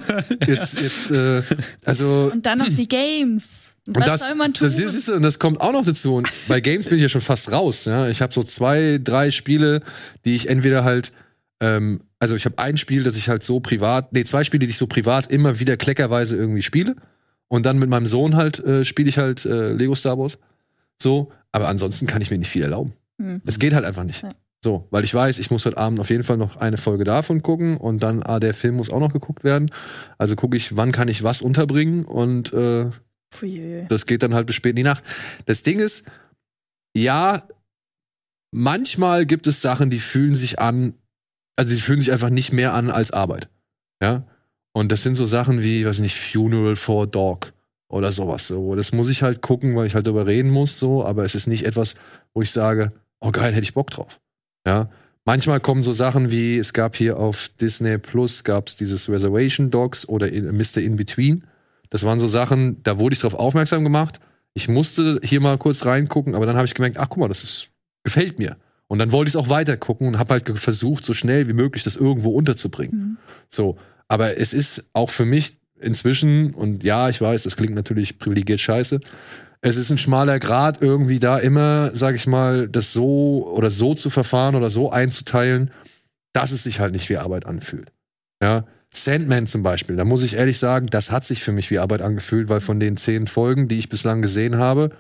Und dann noch die Games. Was soll man tun? Das kommt auch noch dazu. Und bei Games bin ich ja schon fast raus. Ja? Ich habe so 2, 3 Spiele, die ich entweder halt, ich habe ein Spiel, das ich halt so privat, 2 Spiele, die ich so privat immer wieder kleckerweise irgendwie spiele. Und dann mit meinem Sohn halt spiele ich halt Lego Star Wars. So, aber ansonsten kann ich mir nicht viel erlauben. Das geht halt einfach nicht. Ja. So, weil ich weiß, ich muss heute Abend auf jeden Fall noch eine Folge davon gucken und dann, der Film muss auch noch geguckt werden. Also gucke ich, wann kann ich was unterbringen, und das geht dann halt bis spät in die Nacht. Das Ding ist, ja, manchmal gibt es Sachen, die fühlen sich an, also die fühlen sich einfach nicht mehr an als Arbeit. Ja? Und das sind so Sachen wie, weiß ich nicht, Funeral for a Dog oder sowas. So. Das muss ich halt gucken, weil ich halt darüber reden muss, so, aber es ist nicht etwas, wo ich sage, oh geil, hätte ich Bock drauf. Ja? Manchmal kommen so Sachen wie, es gab hier auf Disney Plus, gab es dieses Reservation Dogs oder Mr. In-Between. Das waren so Sachen, da wurde ich drauf aufmerksam gemacht. Ich musste hier mal kurz reingucken, aber dann habe ich gemerkt, ach guck mal, das ist, gefällt mir. Und dann wollte ich es auch weiter gucken und habe halt versucht, so schnell wie möglich das irgendwo unterzubringen. Mhm. So, aber es ist auch für mich inzwischen, und ja, ich weiß, das klingt natürlich privilegiert scheiße, es ist ein schmaler Grat irgendwie da immer, sag ich mal, das so oder so zu verfahren oder so einzuteilen, dass es sich halt nicht wie Arbeit anfühlt. Ja, Sandman zum Beispiel, da muss ich ehrlich sagen, das hat sich für mich wie Arbeit angefühlt, weil von den 10 Folgen, die ich bislang gesehen habe,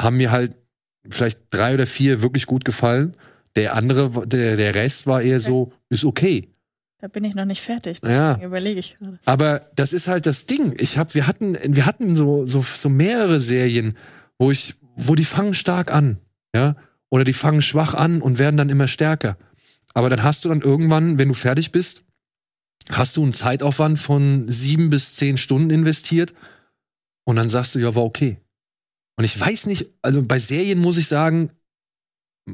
haben mir halt vielleicht 3 oder 4 wirklich gut gefallen. Der andere, der Rest war eher so, ist okay. Da bin ich noch nicht fertig, ja. Überlege ich gerade. Aber das ist halt das Ding. Wir hatten so mehrere Serien, wo die fangen stark an, ja, oder die fangen schwach an und werden dann immer stärker. Aber dann hast du dann irgendwann, wenn du fertig bist, hast du einen Zeitaufwand von 7 bis 10 Stunden investiert und dann sagst du, ja, war okay. Und ich weiß nicht, also bei Serien muss ich sagen,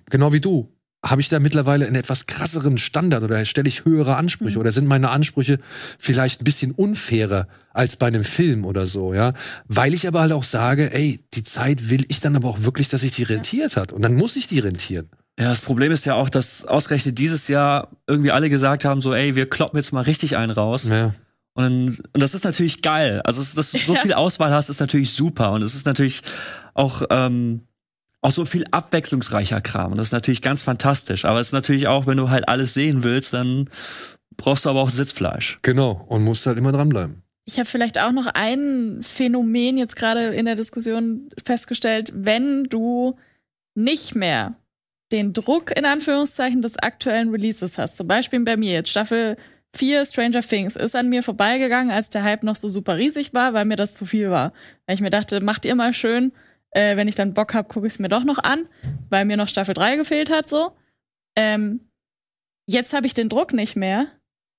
genau wie du, habe ich da mittlerweile einen etwas krasseren Standard oder stelle ich höhere Ansprüche oder sind meine Ansprüche vielleicht ein bisschen unfairer als bei einem Film oder so, ja? Weil ich aber halt auch sage, ey, die Zeit will ich dann aber auch wirklich, dass ich die rentiert hat und dann muss ich die rentieren. Ja, das Problem ist ja auch, dass ausgerechnet dieses Jahr irgendwie alle gesagt haben, so, ey, wir kloppen jetzt mal richtig einen raus. Ja. Und das ist natürlich geil. Also, dass du so viel Auswahl hast, ist natürlich super. Und es ist natürlich auch so viel abwechslungsreicher Kram. Und das ist natürlich ganz fantastisch. Aber es ist natürlich auch, wenn du halt alles sehen willst, dann brauchst du aber auch Sitzfleisch. Genau. Und musst halt immer dranbleiben. Ich habe vielleicht auch noch ein Phänomen jetzt gerade in der Diskussion festgestellt. Wenn du nicht mehr den Druck, in Anführungszeichen, des aktuellen Releases hast. Zum Beispiel bei mir jetzt Staffel 4 Stranger Things ist an mir vorbeigegangen, als der Hype noch so super riesig war, weil mir das zu viel war. Weil ich mir dachte, macht ihr mal schön, wenn ich dann Bock habe, gucke ich es mir doch noch an, weil mir noch Staffel 3 gefehlt hat, so. Jetzt habe ich den Druck nicht mehr.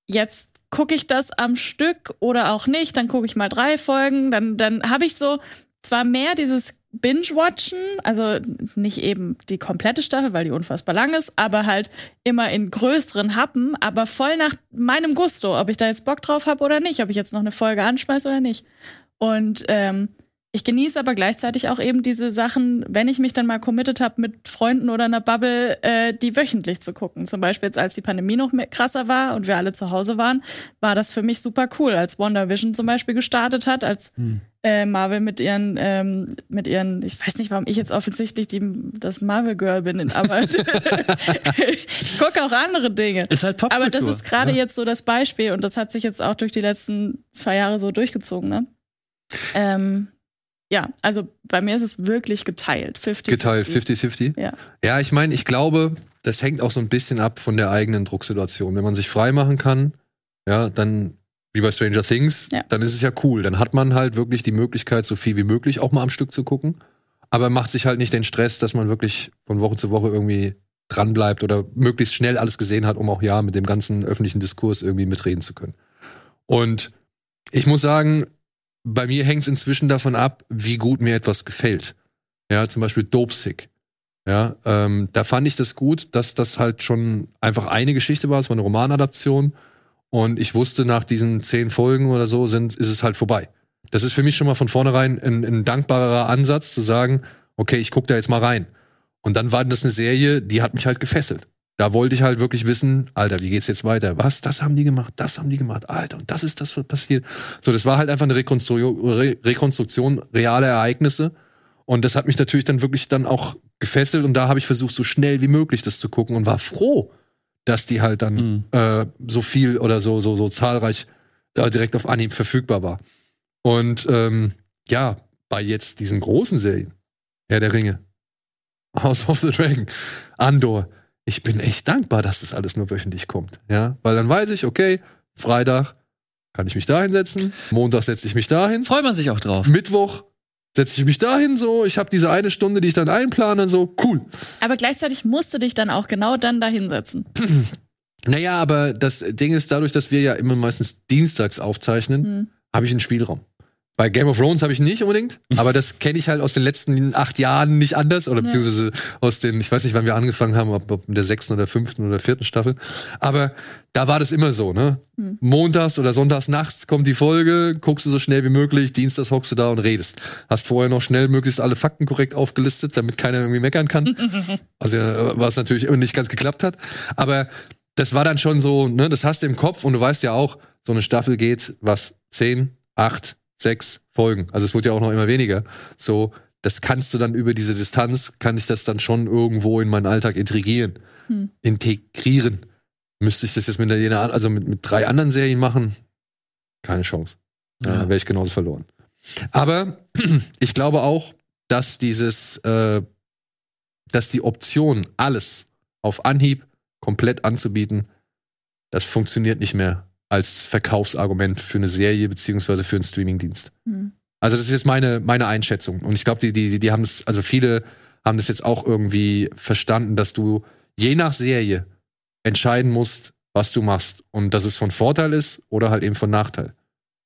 Jetzt gucke ich das am Stück oder auch nicht. Dann gucke ich mal 3 Folgen. Dann habe ich so zwar mehr dieses Binge-Watchen, also nicht eben die komplette Staffel, weil die unfassbar lang ist, aber halt immer in größeren Happen, aber voll nach meinem Gusto, ob ich da jetzt Bock drauf habe oder nicht, ob ich jetzt noch eine Folge anschmeiße oder nicht. Und ich genieße aber gleichzeitig auch eben diese Sachen, wenn ich mich dann mal committed habe mit Freunden oder einer Bubble, die wöchentlich zu gucken. Zum Beispiel jetzt, als die Pandemie noch krasser war und wir alle zu Hause waren, war das für mich super cool, als WandaVision zum Beispiel gestartet hat, als Marvel mit ihren, ich weiß nicht, warum ich jetzt offensichtlich das Marvel-Girl bin, aber ich gucke auch andere Dinge. Ist halt Popkultur. Aber das ist gerade jetzt so das Beispiel und das hat sich jetzt auch durch die letzten 2 Jahre so durchgezogen, ne? Ja, also bei mir ist es wirklich geteilt. 50-50. Geteilt, 50-50? Ja. Ja, ich meine, ich glaube, das hängt auch so ein bisschen ab von der eigenen Drucksituation. Wenn man sich frei machen kann, ja, dann, wie bei Stranger Things, dann ist es ja cool. Dann hat man halt wirklich die Möglichkeit, so viel wie möglich auch mal am Stück zu gucken. Aber macht sich halt nicht den Stress, dass man wirklich von Woche zu Woche irgendwie dranbleibt oder möglichst schnell alles gesehen hat, um auch ja mit dem ganzen öffentlichen Diskurs irgendwie mitreden zu können. Und ich muss sagen, bei mir hängt es inzwischen davon ab, wie gut mir etwas gefällt. Ja, zum Beispiel Dopesick. Ja, da fand ich das gut, dass das halt schon einfach eine Geschichte war. Es war eine Romanadaption. Und ich wusste, nach diesen 10 Folgen oder so ist es halt vorbei. Das ist für mich schon mal von vornherein ein dankbarer Ansatz, zu sagen, okay, ich gucke da jetzt mal rein. Und dann war das eine Serie, die hat mich halt gefesselt. Da wollte ich halt wirklich wissen, Alter, wie geht's jetzt weiter? Was? Das haben die gemacht, Alter, und das ist das, was passiert. So, das war halt einfach eine Rekonstruktion realer Ereignisse. Und das hat mich natürlich dann wirklich dann auch gefesselt. Und da habe ich versucht, so schnell wie möglich das zu gucken und war froh, dass die halt dann so viel oder so zahlreich direkt auf Anhieb verfügbar war. Und ja, bei jetzt diesen großen Serien, Herr der Ringe, House of the Dragon, Andor, ich bin echt dankbar, dass das alles nur wöchentlich kommt. Ja? Weil dann weiß ich, okay, Freitag kann ich mich da hinsetzen, Montag setze ich mich da hin. Freut man sich auch drauf. Mittwoch, setze ich mich dahin so, ich habe diese eine Stunde, die ich dann einplane und so, cool. Aber gleichzeitig musst du dich dann auch genau dann dahin setzen. Naja, aber das Ding ist, dadurch, dass wir ja immer meistens dienstags aufzeichnen, habe ich einen Spielraum. Bei Game of Thrones habe ich nicht unbedingt, aber das kenne ich halt aus den letzten 8 Jahren nicht anders oder beziehungsweise aus den, ich weiß nicht, wann wir angefangen haben, ob in der 6., 5. oder 4. Staffel, aber da war das immer so, ne? Montags oder sonntags nachts kommt die Folge, guckst du so schnell wie möglich, dienstags hockst du da und redest. Hast vorher noch schnell möglichst alle Fakten korrekt aufgelistet, damit keiner irgendwie meckern kann, was natürlich nicht ganz geklappt hat, aber das war dann schon so, ne? Das hast du im Kopf und du weißt ja auch, so eine Staffel geht, 10, 8, 6 Folgen. Also es wurde ja auch noch immer weniger. So, das kannst du dann über diese Distanz, kann ich das dann schon irgendwo in meinen Alltag integrieren. Integrieren. Müsste ich das jetzt mit 3 anderen Serien machen? Keine Chance. Ja. Wäre ich genauso verloren. Aber ich glaube auch, dass dass die Option, alles auf Anhieb komplett anzubieten, das funktioniert nicht mehr als Verkaufsargument für eine Serie beziehungsweise für einen Streamingdienst. Also das ist jetzt meine Einschätzung. Und ich glaube, die haben das, also viele haben das jetzt auch irgendwie verstanden, dass du je nach Serie entscheiden musst, was du machst. Und dass es von Vorteil ist oder halt eben von Nachteil,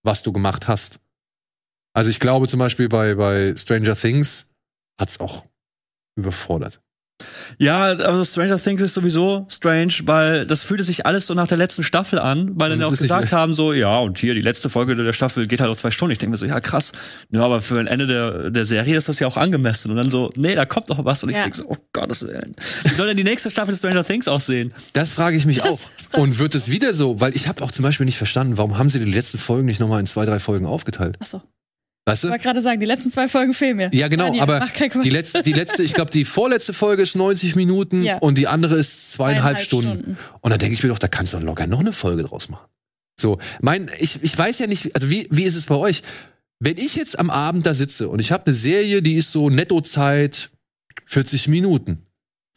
was du gemacht hast. Also ich glaube zum Beispiel bei Stranger Things hat es auch überfordert. Ja, also Stranger Things ist sowieso strange, weil das fühlte sich alles so nach der letzten Staffel an, weil dann ja auch gesagt haben, so, ja, und hier, die letzte Folge der Staffel geht halt auch 2 Stunden. Ich denke mir so, ja, krass. Ja, aber für ein Ende der Serie ist das ja auch angemessen. Und dann so, nee, da kommt noch was. Und ich denke so, oh Gottes Willen. Wie soll denn die nächste Staffel Stranger Things aussehen? Das frage ich mich auch. Und wird es wieder so? Weil ich habe auch zum Beispiel nicht verstanden, warum haben sie die letzten Folgen nicht nochmal in 2, 3 Folgen aufgeteilt? Ach so. Weißt du? Ich wollte gerade sagen, die letzten 2 Folgen fehlen mir. Ja, genau, aber die letzte, ich glaube, die vorletzte Folge ist 90 Minuten und die andere ist 2,5 Stunden. Und dann denke ich mir doch, da kannst du doch locker noch eine Folge draus machen. So, ich weiß ja nicht, also wie ist es bei euch? Wenn ich jetzt am Abend da sitze und ich habe eine Serie, die ist so Nettozeit 40 Minuten.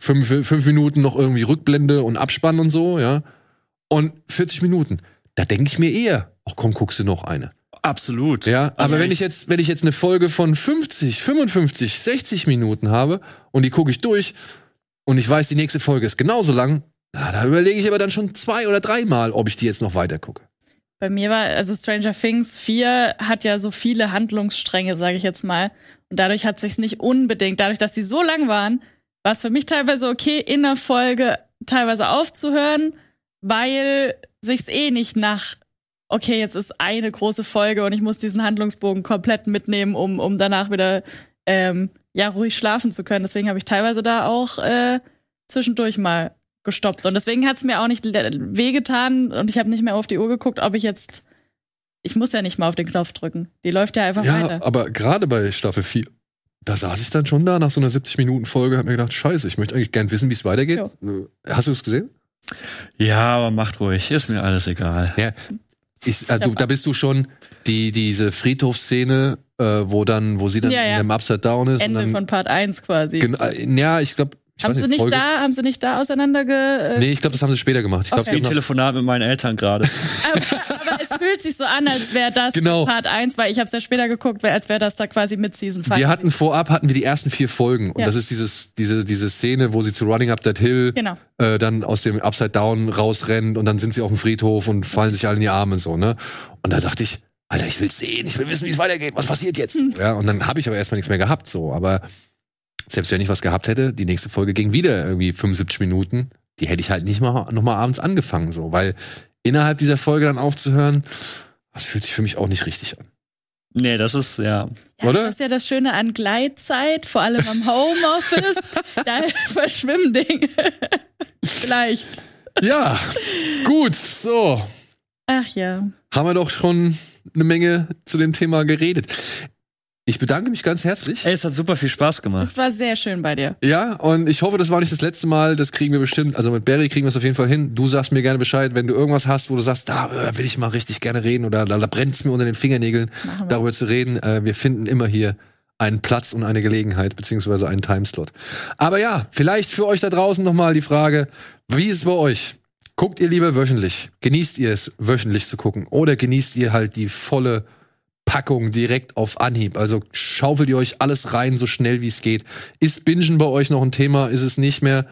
5 Minuten noch irgendwie Rückblende und Abspann und so, ja. Und 40 Minuten, da denke ich mir eher, ach komm, guckst du noch eine. Absolut. Ja, aber also wenn ich jetzt eine Folge von 50, 55, 60 Minuten habe und die gucke ich durch und ich weiß, die nächste Folge ist genauso lang, da überlege ich aber dann schon 2 oder 3 Mal, ob ich die jetzt noch weiter gucke. Bei mir war, also Stranger Things 4 hat ja so viele Handlungsstränge, sage ich jetzt mal. Und dadurch hat es sich nicht unbedingt, dadurch, dass die so lang waren, war es für mich teilweise okay, in der Folge teilweise aufzuhören, weil sich's eh nicht nach okay, jetzt ist eine große Folge und ich muss diesen Handlungsbogen komplett mitnehmen, um danach wieder ruhig schlafen zu können. Deswegen habe ich teilweise da auch zwischendurch mal gestoppt. Und deswegen hat es mir auch nicht wehgetan und ich habe nicht mehr auf die Uhr geguckt, ob ich jetzt, ich muss ja nicht mal auf den Knopf drücken. Die läuft ja einfach weiter. Ja, aber gerade bei Staffel 4, da saß ich dann schon da nach so einer 70-Minuten-Folge, habe mir gedacht, scheiße, ich möchte eigentlich gern wissen, wie es weitergeht. Jo. Hast du es gesehen? Ja, aber macht ruhig, ist mir alles egal. Ja. Da bist du schon diese Friedhofsszene, wo sie dann in dem Upside Down ist. Ende und dann, von Part 1 quasi. Ja, ich glaube. Haben sie nicht da auseinanderge... Nee, ich glaube, das haben sie später gemacht. Ich habe ein Telefonat mit meinen Eltern gerade. aber es fühlt sich so an, als wäre das Part 1, weil ich habe es ja später geguckt, als wäre das da quasi mit Season 5. Wir hatten wir die ersten 4 Folgen. Und das ist diese Szene, wo sie zu Running Up That Hill dann aus dem Upside Down rausrennt und dann sind sie auf dem Friedhof und fallen sich alle in die Arme und so, ne? Und da dachte ich, Alter, ich will sehen, ich will wissen, wie es weitergeht, was passiert jetzt? Ja, und dann habe ich aber erstmal nichts mehr gehabt, so, aber... Selbst wenn ich was gehabt hätte, die nächste Folge ging wieder irgendwie 75 Minuten. Die hätte ich halt nicht mal nochmal abends angefangen, so, weil innerhalb dieser Folge dann aufzuhören, das fühlt sich für mich auch nicht richtig an. Nee, das ist, ja. Oder? Das ist ja das Schöne an Gleitzeit, vor allem am Homeoffice. Da verschwimmen Dinge. Vielleicht. Ja, gut, so. Ach ja. Haben wir doch schon eine Menge zu dem Thema geredet. Ich bedanke mich ganz herzlich. Ey, es hat super viel Spaß gemacht. Es war sehr schön bei dir. Ja, und ich hoffe, das war nicht das letzte Mal. Das kriegen wir bestimmt. Also mit Barry kriegen wir es auf jeden Fall hin. Du sagst mir gerne Bescheid, wenn du irgendwas hast, wo du sagst, da will ich mal richtig gerne reden oder da brennt es mir unter den Fingernägeln, darüber zu reden. Wir finden immer hier einen Platz und eine Gelegenheit, beziehungsweise einen Timeslot. Aber ja, vielleicht für euch da draußen nochmal die Frage, wie ist es bei euch? Guckt ihr lieber wöchentlich? Genießt ihr es, wöchentlich zu gucken? Oder genießt ihr halt die volle Packung direkt auf Anhieb. Also schaufelt ihr euch alles rein, so schnell wie es geht. Ist Bingen bei euch noch ein Thema? Ist es nicht mehr?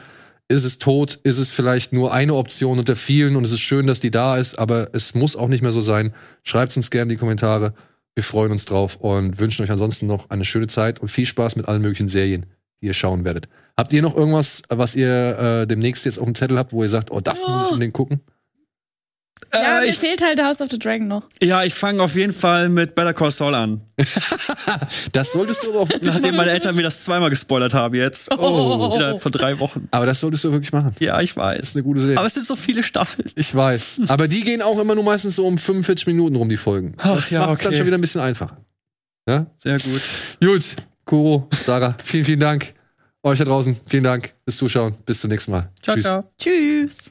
Ist es tot? Ist es vielleicht nur eine Option unter vielen und es ist schön, dass die da ist, aber es muss auch nicht mehr so sein. Schreibt's uns gerne in die Kommentare. Wir freuen uns drauf und wünschen euch ansonsten noch eine schöne Zeit und viel Spaß mit allen möglichen Serien, die ihr schauen werdet. Habt ihr noch irgendwas, was ihr demnächst jetzt auf dem Zettel habt, wo ihr sagt, oh, das muss ich unbedingt gucken? Ja, mir fehlt halt House of the Dragon noch. Ja, ich fange auf jeden Fall mit Better Call Saul an. Das solltest du aber auch machen. Nachdem meine Eltern mir das zweimal gespoilert haben jetzt. Oh. Innerhalb von 3 Wochen. Aber das solltest du wirklich machen. Ja, ich weiß. Das ist eine gute Serie. Aber es sind so viele Staffeln. Ich weiß. Aber die gehen auch immer nur meistens so um 45 Minuten rum, die Folgen. Das macht's dann schon wieder ein bisschen einfacher. Ja? Sehr gut. Gut, Kuro, Sarah, vielen, vielen Dank. Euch da draußen, vielen Dank fürs Zuschauen. Bis zum nächsten Mal. Ciao, tschüss. Ciao. Tschüss.